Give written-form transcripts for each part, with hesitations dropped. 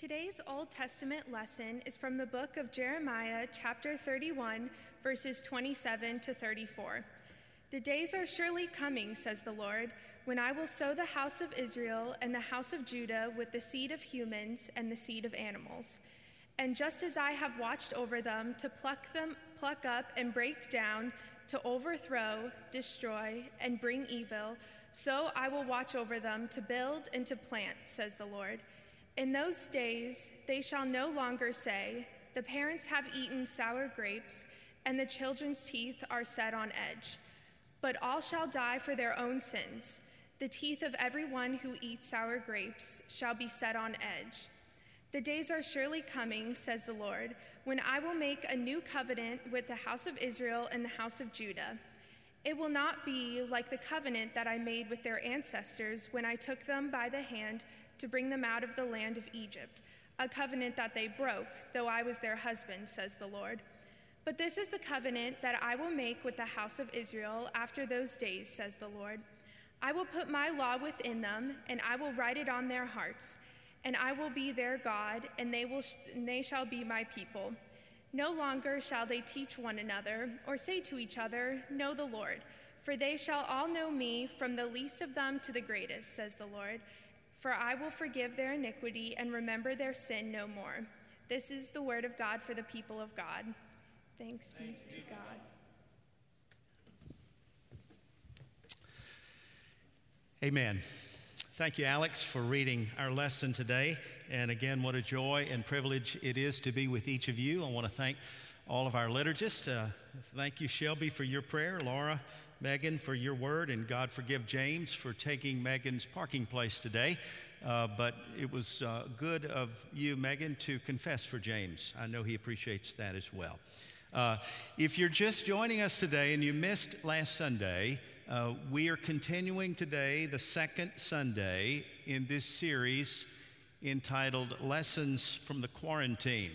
Today's Old Testament lesson is from the book of Jeremiah, chapter 31, verses 27 to 34. The days are surely coming, says the Lord, when I will sow the house of Israel and the house of Judah with the seed of humans and the seed of animals. And just as I have watched over them to pluck up and break down, to overthrow, destroy, and bring evil, so I will watch over them to build and to plant, says the Lord. In those days, they shall no longer say, the parents have eaten sour grapes, and the children's teeth are set on edge. But all shall die for their own sins. The teeth of everyone who eats sour grapes shall be set on edge. The days are surely coming, says the Lord, when I will make a new covenant with the house of Israel and the house of Judah. It will not be like the covenant that I made with their ancestors when I took them by the hand to bring them out of the land of Egypt, a covenant that they broke, though I was their husband, says the Lord. But this is the covenant that I will make with the house of Israel after those days, says the Lord. I will put my law within them, and I will write it on their hearts, and I will be their God, and they shall be my people. No longer shall they teach one another, or say to each other, know the Lord, for they shall all know me, from the least of them to the greatest, says the Lord. For I will forgive their iniquity and remember their sin no more. This is the word of God for the people of God. Thanks be to God. Amen. Thank you, Alex, for reading our lesson today. And again, what a joy and privilege it is to be with each of you. I want to thank all of our liturgists. Thank you, Shelby, for your prayer, Laura, Megan, for your word, and God forgive James for taking Megan's parking place today. But it was good of you, Megan, to confess for James. I know he appreciates that as well. If you're just joining us today and you missed last Sunday, we are continuing today the second Sunday in this series entitled Lessons from the Quarantine.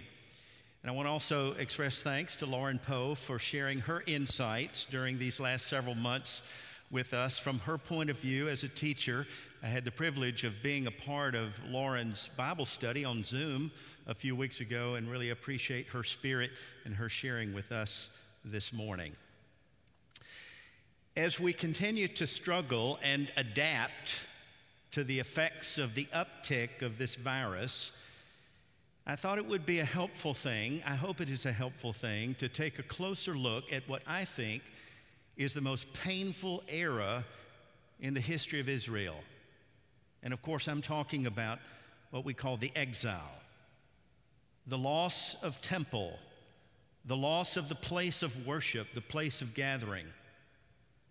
And I want to also express thanks to Lauren Poe for sharing her insights during these last several months with us from her point of view as a teacher. I had the privilege of being a part of Lauren's Bible study on Zoom a few weeks ago and really appreciate her spirit and her sharing with us this morning. As we continue to struggle and adapt to the effects of the uptick of this virus, I thought it would be a helpful thing, I hope it is a helpful thing, to take a closer look at what I think is the most painful era in the history of Israel. And of course, I'm talking about what we call the exile, the loss of temple, the loss of the place of worship, the place of gathering,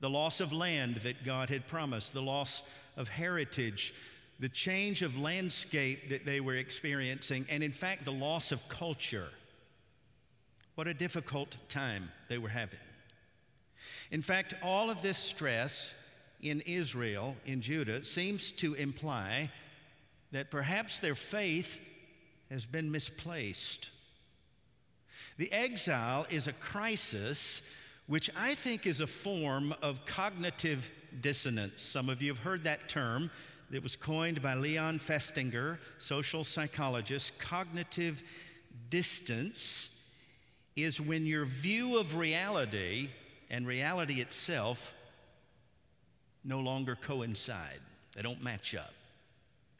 the loss of land that God had promised, the loss of heritage, the change of landscape that they were experiencing, and in fact, the loss of culture. What a difficult time they were having. In fact, all of this stress in Israel, in Judah, seems to imply that perhaps their faith has been misplaced. The exile is a crisis which I think is a form of cognitive dissonance. Some of you have heard that term that was coined by Leon Festinger, social psychologist. Cognitive dissonance is when your view of reality and reality itself no longer coincide. They don't match up,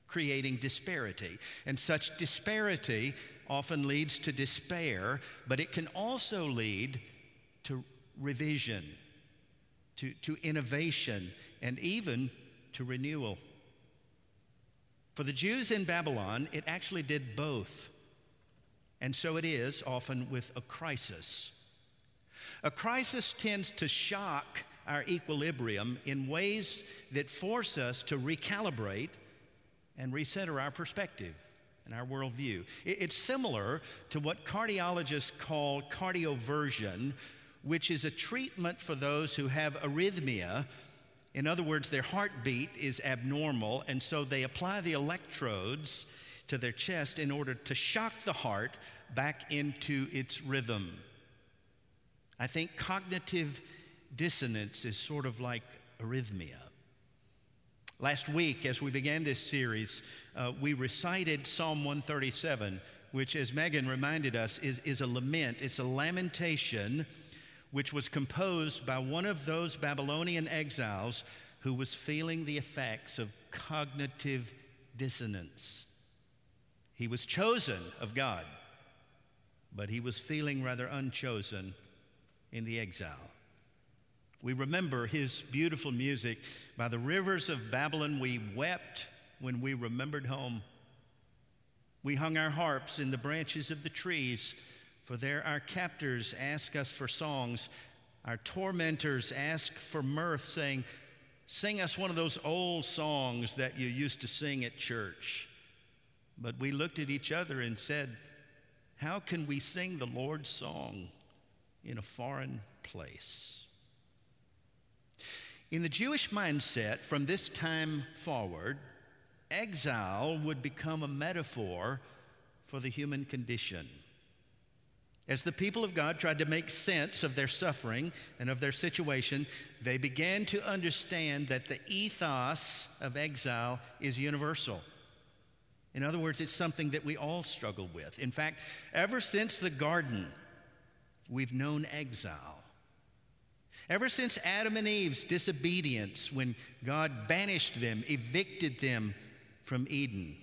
creating disparity. And such disparity often leads to despair, but it can also lead to revision, to innovation, and even to renewal. For the Jews in Babylon, it actually did both. And so it is often with a crisis. A crisis tends to shock our equilibrium in ways that force us to recalibrate and recenter our perspective and our worldview. It's similar to what cardiologists call cardioversion, which is a treatment for those who have arrhythmia. In other words, their heartbeat is abnormal, and so they apply the electrodes to their chest in order to shock the heart back into its rhythm. I think cognitive dissonance is sort of like arrhythmia. Last week, as we began this series, we recited Psalm 137, which, as Megan reminded us, is a lament. It's a lamentation which was composed by one of those Babylonian exiles who was feeling the effects of cognitive dissonance. He was chosen of God, but he was feeling rather unchosen in the exile. We remember his beautiful music. By the rivers of Babylon we wept when we remembered home. We hung our harps in the branches of the trees, for there our captors ask us for songs. Our tormentors ask for mirth, saying, "Sing us one of those old songs that you used to sing at church." But we looked at each other and said, "How can we sing the Lord's song in a foreign place?" In the Jewish mindset, from this time forward, exile would become a metaphor for the human condition. As the people of God tried to make sense of their suffering and of their situation, they began to understand that the ethos of exile is universal. In other words, it's something that we all struggle with. In fact, ever since the garden, we've known exile. Ever since Adam and Eve's disobedience, when God banished them, evicted them from Eden,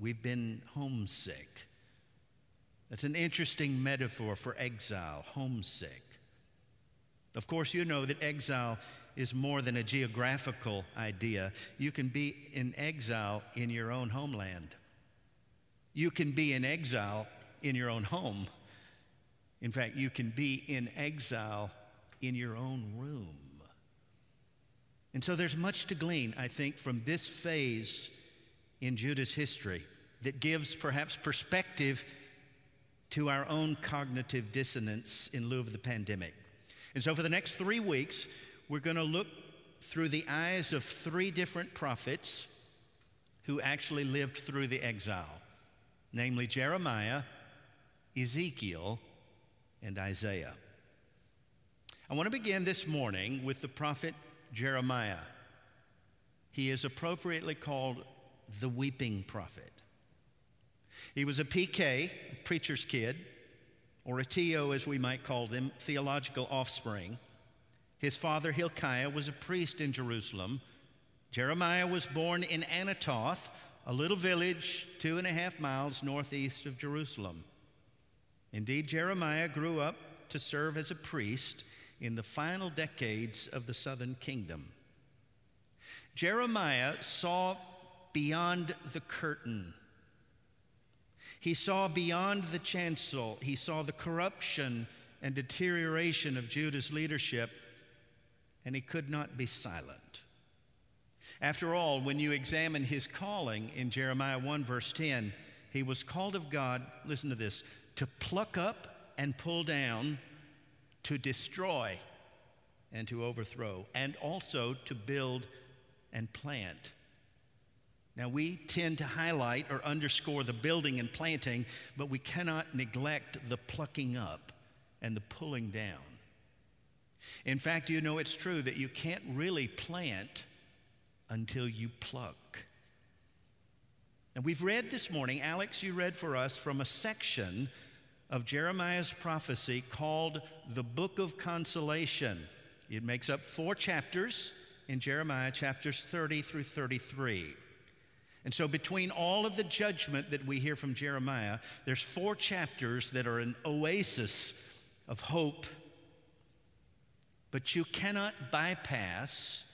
we've been homesick. That's an interesting metaphor for exile, homesick. Of course, you know that exile is more than a geographical idea. You can be in exile in your own homeland. You can be in exile in your own home. In fact, you can be in exile in your own room. And so there's much to glean, I think, from this phase in Judah's history that gives perhaps perspective to our own cognitive dissonance in lieu of the pandemic. And so for the next 3 weeks, we're going to look through the eyes of three different prophets who actually lived through the exile, namely Jeremiah, Ezekiel, and Isaiah. I want to begin this morning with the prophet Jeremiah. He is appropriately called the weeping prophet. He was a PK, a preacher's kid, or a TO as we might call them, theological offspring. His father Hilkiah was a priest in Jerusalem. Jeremiah was born in Anathoth, a little village 2.5 miles northeast of Jerusalem. Indeed, Jeremiah grew up to serve as a priest in the final decades of the southern kingdom. Jeremiah saw beyond the curtain. He saw beyond the chancel. He saw the corruption and deterioration of Judah's leadership, and he could not be silent. After all, when you examine his calling in Jeremiah 1, verse 10, he was called of God, listen to this, to pluck up and pull down, to destroy and to overthrow, and also to build and plant. Now, we tend to highlight or underscore the building and planting, but we cannot neglect the plucking up and the pulling down. In fact, you know it's true that you can't really plant until you pluck. And we've read this morning, Alex, you read for us from a section of Jeremiah's prophecy called the Book of Consolation. It makes up 4 chapters in Jeremiah, chapters 30 through 33. And so between all of the judgment that we hear from Jeremiah, there's 4 chapters that are an oasis of hope. But you cannot bypass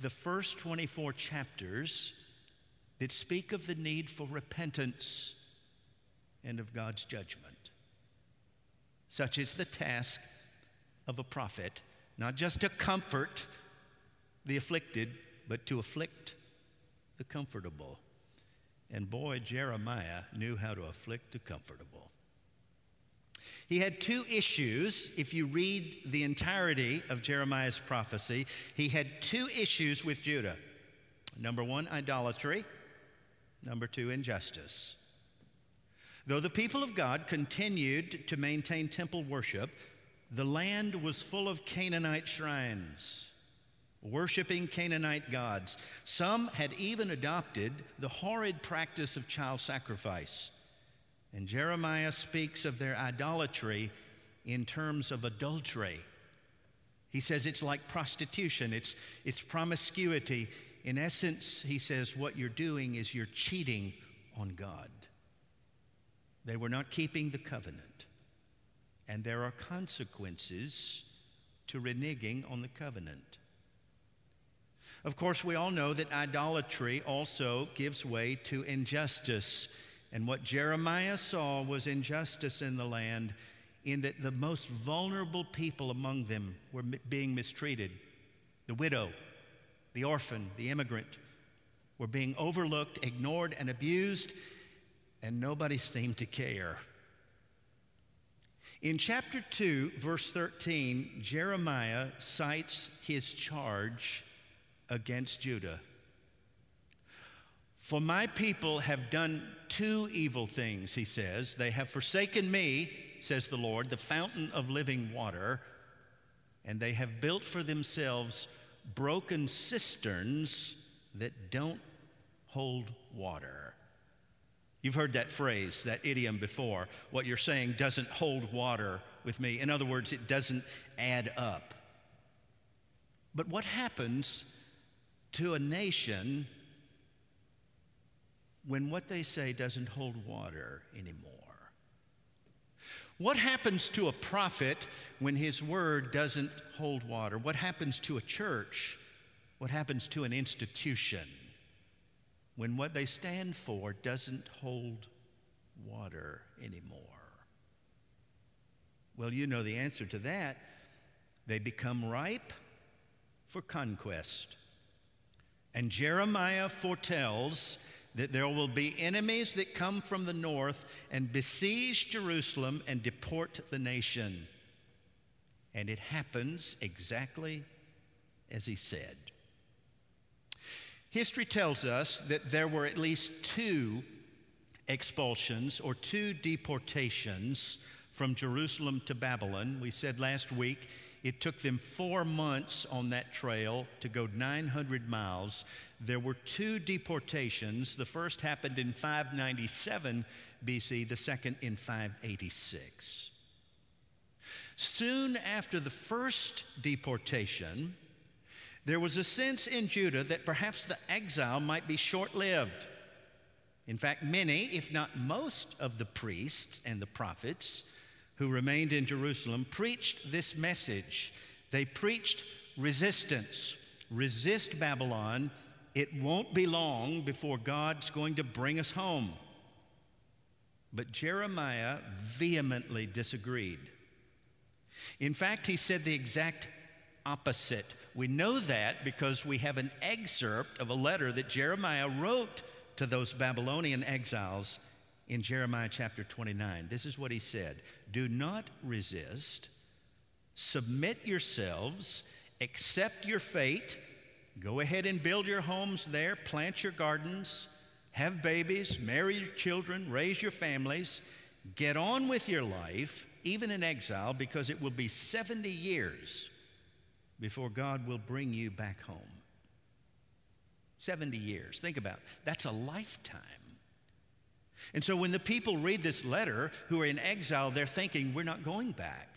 the first 24 chapters that speak of the need for repentance and of God's judgment. Such is the task of a prophet, not just to comfort the afflicted, but to afflict the comfortable. And boy, Jeremiah knew how to afflict the comfortable. He had 2 issues. If you read the entirety of Jeremiah's prophecy, he had 2 issues with Judah. Number 1, idolatry. Number 2, injustice. Though the people of God continued to maintain temple worship, the land was full of Canaanite shrines. worshiping Canaanite gods. Some had even adopted the horrid practice of child sacrifice. And Jeremiah speaks of their idolatry in terms of adultery. He says it's like prostitution, it's promiscuity. In essence, he says, what you're doing is you're cheating on God. They were not keeping the covenant, and there are consequences to reneging on the covenant. Of course, we all know that idolatry also gives way to injustice. And what Jeremiah saw was injustice in the land, in that the most vulnerable people among them were being mistreated. The widow, the orphan, the immigrant were being overlooked, ignored, and abused, and nobody seemed to care. In chapter 2, verse 13, Jeremiah cites his charge against Judah. For my people have done two evil things, he says. They have forsaken me, says the Lord, the fountain of living water, and they have built for themselves broken cisterns that don't hold water. You've heard that phrase, that idiom before. What you're saying doesn't hold water with me. In other words, it doesn't add up. But what happens to a nation when what they say doesn't hold water anymore? What happens to a prophet when his word doesn't hold water? What happens to a church? What happens to an institution when what they stand for doesn't hold water anymore? Well, you know the answer to that. They become ripe for conquest. And Jeremiah foretells that there will be enemies that come from the north and besiege Jerusalem and deport the nation. And it happens exactly as he said. History tells us that there were at least two expulsions or two deportations from Jerusalem to Babylon. We said last week it took them 4 months on that trail to go 900 miles. There were two deportations. The first happened in 597 BC, the second in 586. Soon after the first deportation, there was a sense in Judah that perhaps the exile might be short-lived. In fact, many, if not most, of the priests and the prophets who remained in Jerusalem preached this message. They preached resistance. Resist Babylon. It won't be long before God's going to bring us home. But Jeremiah vehemently disagreed. In fact, he said the exact opposite. We know that because we have an excerpt of a letter that Jeremiah wrote to those Babylonian exiles in Jeremiah chapter 29, this is what he said. Do not resist. Submit yourselves. Accept your fate. Go ahead and build your homes there. Plant your gardens. Have babies. Marry your children. Raise your families. Get on with your life, even in exile, because it will be 70 years before God will bring you back home. 70 years. Think about it. That's a lifetime. And so when the people read this letter who are in exile, they're thinking, we're not going back.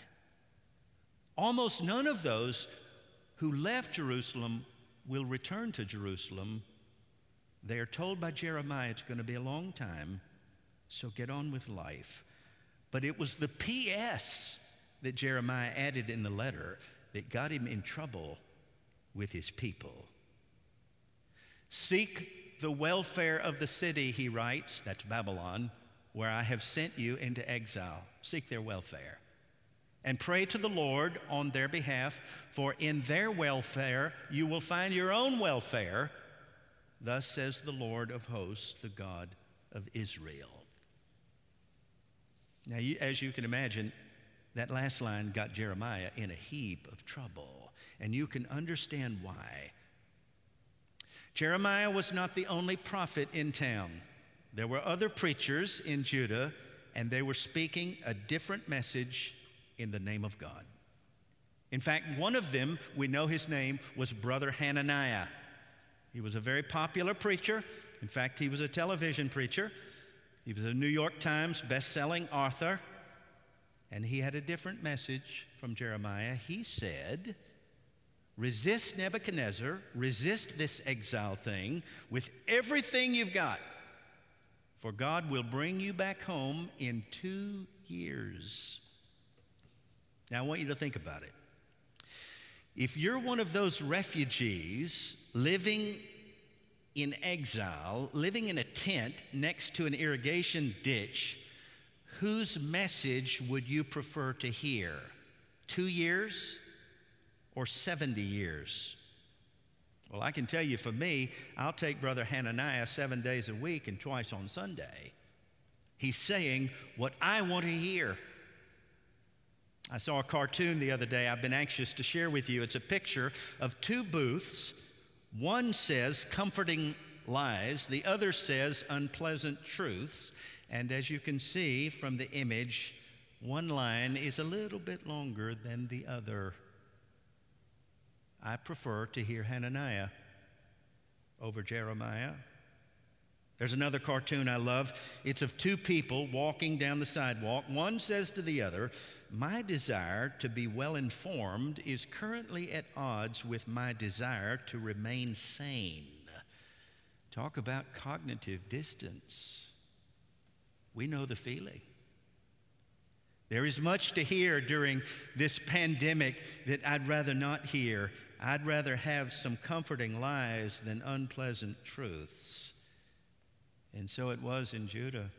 Almost none of those who left Jerusalem will return to Jerusalem. They are told by Jeremiah it's going to be a long time, so get on with life. But it was the P.S. that Jeremiah added in the letter that got him in trouble with his people. Seek the welfare of the city, he writes, that's Babylon, where I have sent you into exile. Seek their welfare. And pray to the Lord on their behalf, for in their welfare you will find your own welfare. Thus says the Lord of hosts, the God of Israel. Now, as you can imagine, that last line got Jeremiah in a heap of trouble. And you can understand why. Jeremiah was not the only prophet in town. There were other preachers in Judah, and they were speaking a different message in the name of God. In fact, one of them, we know his name, was Brother Hananiah. He was a very popular preacher. In fact, he was a television preacher. He was a New York Times best-selling author. And he had a different message from Jeremiah. He said, resist Nebuchadnezzar, resist this exile thing with everything you've got, for God will bring you back home in 2 years. Now, I want you to think about it. If you're one of those refugees living in exile, living in a tent next to an irrigation ditch, whose message would you prefer to hear? 2 years or 70 years? Well, I can tell you, for me, I'll take Brother Hananiah 7 days a week and twice on Sunday. He's saying what I want to hear. I saw a cartoon the other day I've been anxious to share with you. It's a picture of two booths. One says comforting lies, the other says unpleasant truths. And as you can see from the image, one line is a little bit longer than the other. I prefer to hear Hananiah over Jeremiah. There's another cartoon I love. It's of two people walking down the sidewalk. One says to the other, my desire to be well-informed is currently at odds with my desire to remain sane. Talk about cognitive distance. We know the feeling. There is much to hear during this pandemic that I'd rather not hear. I'd rather have some comforting lies than unpleasant truths. And so it was in Judah.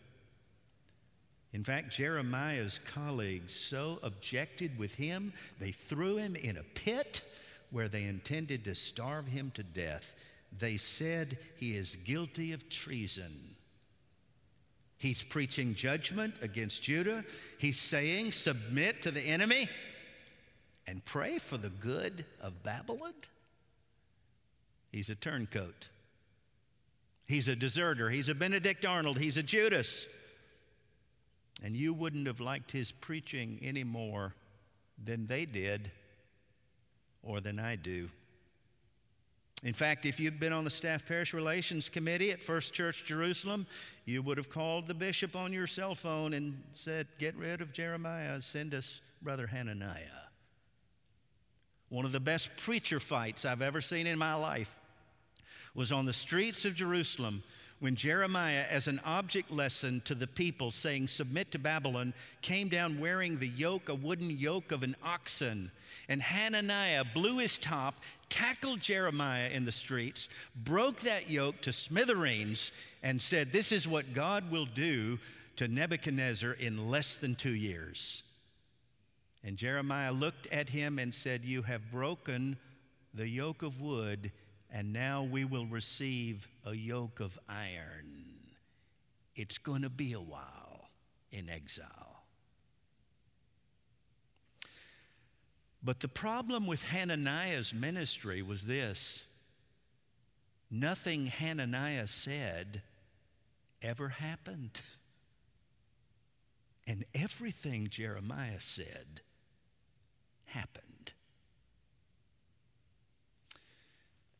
In fact, Jeremiah's colleagues so objected with him, they threw him in a pit where they intended to starve him to death. They said he is guilty of treason. He's preaching judgment against Judah. He's saying, submit to the enemy and pray for the good of Babylon. He's a turncoat. He's a deserter. He's a Benedict Arnold. He's a Judas. And you wouldn't have liked his preaching any more than they did or than I do. In fact, if you'd been on the Staff Parish Relations Committee at First Church Jerusalem, you would have called the bishop on your cell phone and said, get rid of Jeremiah, send us Brother Hananiah. One of the best preacher fights I've ever seen in my life was on the streets of Jerusalem when Jeremiah, as an object lesson to the people saying, submit to Babylon, came down wearing the yoke, a wooden yoke of an oxen. And Hananiah blew his top, tackled Jeremiah in the streets, broke that yoke to smithereens, and said, this is what God will do to Nebuchadnezzar in less than 2 years. And Jeremiah looked at him and said, you have broken the yoke of wood, and now we will receive a yoke of iron. It's going to be a while in exile. But the problem with Hananiah's ministry was this: nothing Hananiah said ever happened. And everything Jeremiah said happened.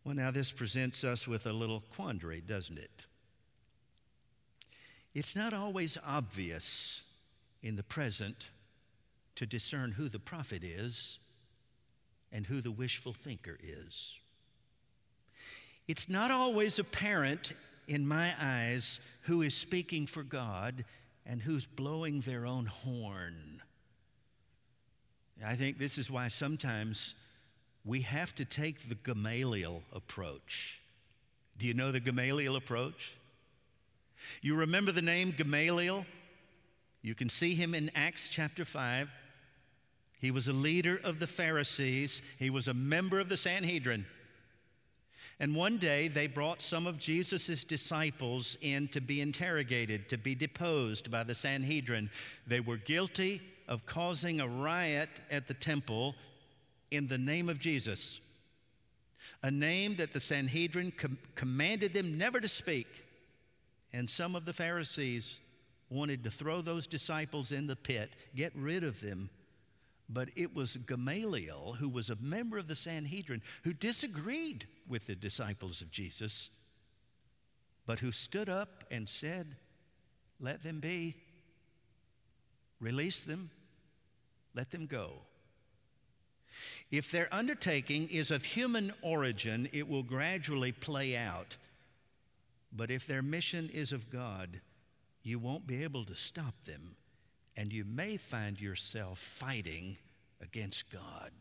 Well, now this presents us with a little quandary, doesn't it? It's not always obvious in the present to discern who the prophet is and who the wishful thinker is. It's not always apparent in my eyes who is speaking for God and who's blowing their own horn. I think this is why sometimes we have to take the Gamaliel approach. Do you know the Gamaliel approach? You remember the name Gamaliel? You can see him in Acts chapter 5. He was a leader of the Pharisees. He was a member of the Sanhedrin. And one day they brought some of Jesus' disciples in to be interrogated, to be deposed by the Sanhedrin. They were guilty of causing a riot at the temple in the name of Jesus, a name that the Sanhedrin commanded them never to speak. And some of the Pharisees wanted to throw those disciples in the pit, get rid of them. But it was Gamaliel, who was a member of the Sanhedrin, who disagreed with the disciples of Jesus, but who stood up and said, "Let them be. Release them. Let them go. If their undertaking is of human origin, it will gradually play out. But if their mission is of God, you won't be able to stop them, and you may find yourself fighting against God.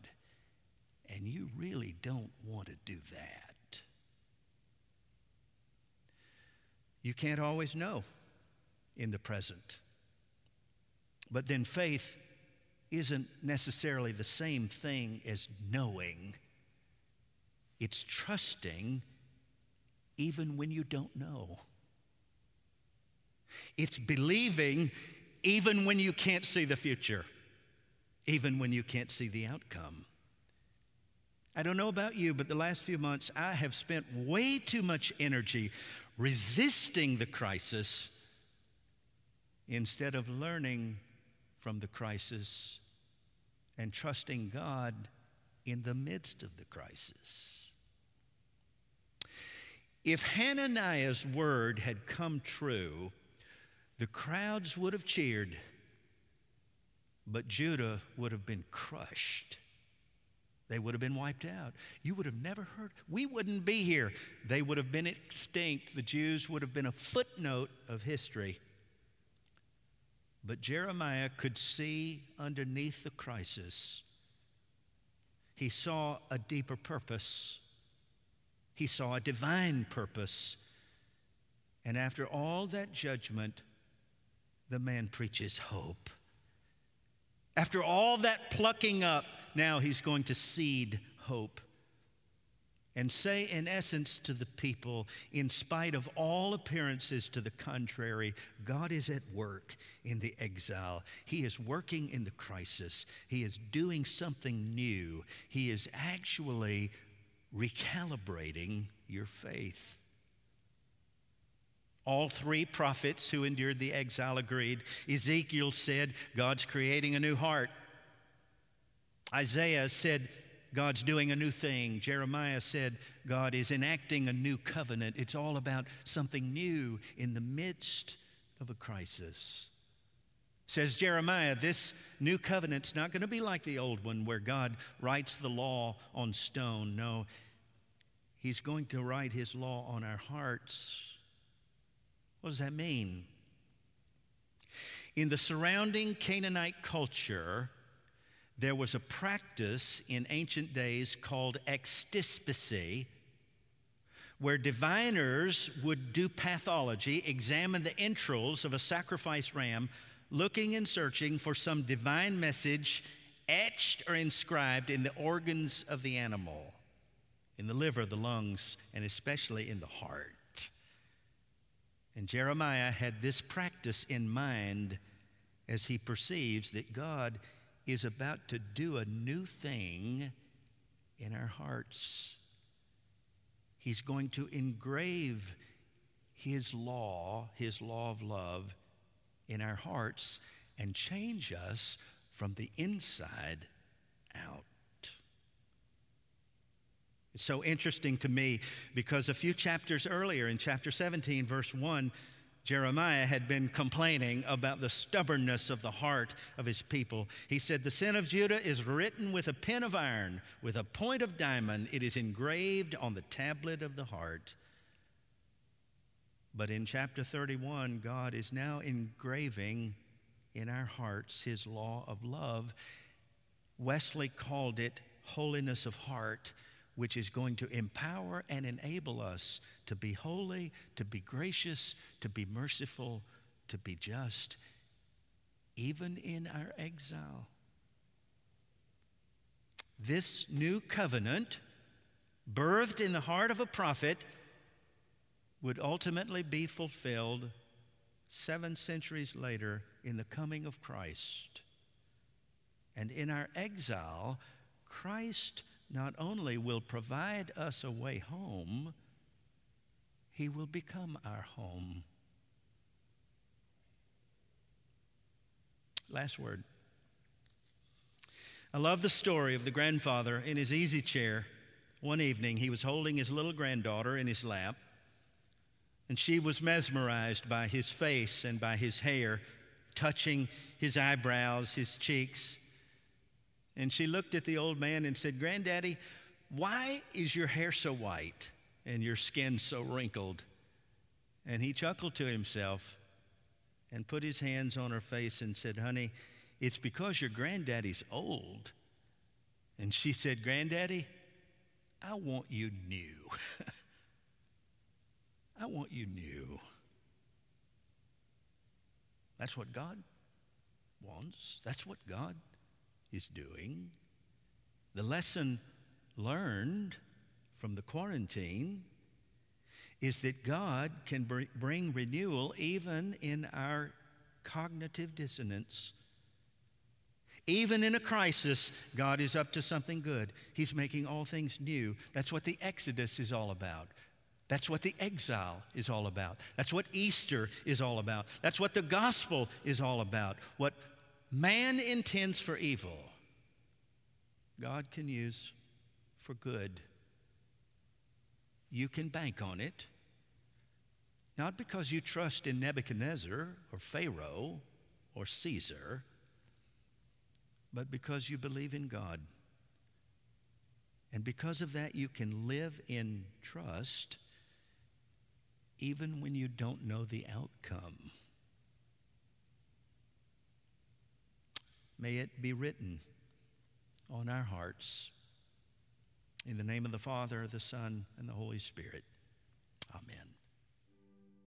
And you really don't want to do that." You can't always know in the present. But then faith isn't necessarily the same thing as knowing. It's trusting even when you don't know. It's believing even when you can't see the future, even when you can't see the outcome. I don't know about you, but the last few months I have spent way too much energy resisting the crisis instead of learning from the crisis and trusting God in the midst of the crisis. If Hananiah's word had come true, the crowds would have cheered, but Judah would have been crushed. They would have been wiped out. You would have never heard. We wouldn't be here. They would have been extinct. The Jews would have been a footnote of history. But Jeremiah could see underneath the crisis. He saw a deeper purpose. He saw a divine purpose. And after all that judgment, the man preaches hope. After all that plucking up, now he's going to seed hope and say, in essence, to the people, in spite of all appearances to the contrary, God is at work in the exile. He is working in the crisis. He is doing something new. He is actually recalibrating your faith. All three prophets who endured the exile agreed. Ezekiel said, God's creating a new heart. Isaiah said, God's doing a new thing. Jeremiah said, God is enacting a new covenant. It's all about something new in the midst of a crisis. Says Jeremiah, this new covenant's not going to be like the old one where God writes the law on stone. No, he's going to write his law on our hearts. What does that mean? In the surrounding Canaanite culture, there was a practice in ancient days called extipacy, where diviners would do pathology, examine the entrails of a sacrifice ram, looking and searching for some divine message etched or inscribed in the organs of the animal, in the liver, the lungs, and especially in the heart. And Jeremiah had this practice in mind as he perceives that God is about to do a new thing in our hearts. He's going to engrave his law of love, in our hearts and change us from the inside out. It's so interesting to me because a few chapters earlier, in chapter 17, verse 1, Jeremiah had been complaining about the stubbornness of the heart of his people. He said, "The sin of Judah is written with a pen of iron, with a point of diamond. It is engraved on the tablet of the heart." But in chapter 31, God is now engraving in our hearts his law of love. Wesley called it holiness of heart, which is going to empower and enable us to be holy, to be gracious, to be merciful, to be just, even in our exile. This new covenant, birthed in the heart of a prophet, would ultimately be fulfilled 7 centuries later in the coming of Christ. And in our exile, Christ not only will provide us a way home, he will become our home. Last word. I love the story of the grandfather in his easy chair. One evening, he was holding his little granddaughter in his lap, and she was mesmerized by his face and by his hair, touching his eyebrows, his cheeks. And she looked at the old man and said, "Granddaddy, why is your hair so white and your skin so wrinkled?" And he chuckled to himself and put his hands on her face and said, "Honey, it's because your granddaddy's old." And she said, "Granddaddy, I want you new." I want you new. That's what God wants. That's what God is doing. The lesson learned from the quarantine is that God can bring renewal even in our cognitive dissonance. Even in a crisis, God is up to something good. He's making all things new. That's what the Exodus is all about. That's what the exile is all about. That's what Easter is all about. That's what the gospel is all about. What man intends for evil, God can use for good. You can bank on it, not because you trust in Nebuchadnezzar or Pharaoh or Caesar, but because you believe in God. And because of that, you can live in trust even when you don't know the outcome. May it be written on our hearts. In the name of the Father, the Son, and the Holy Spirit. Amen.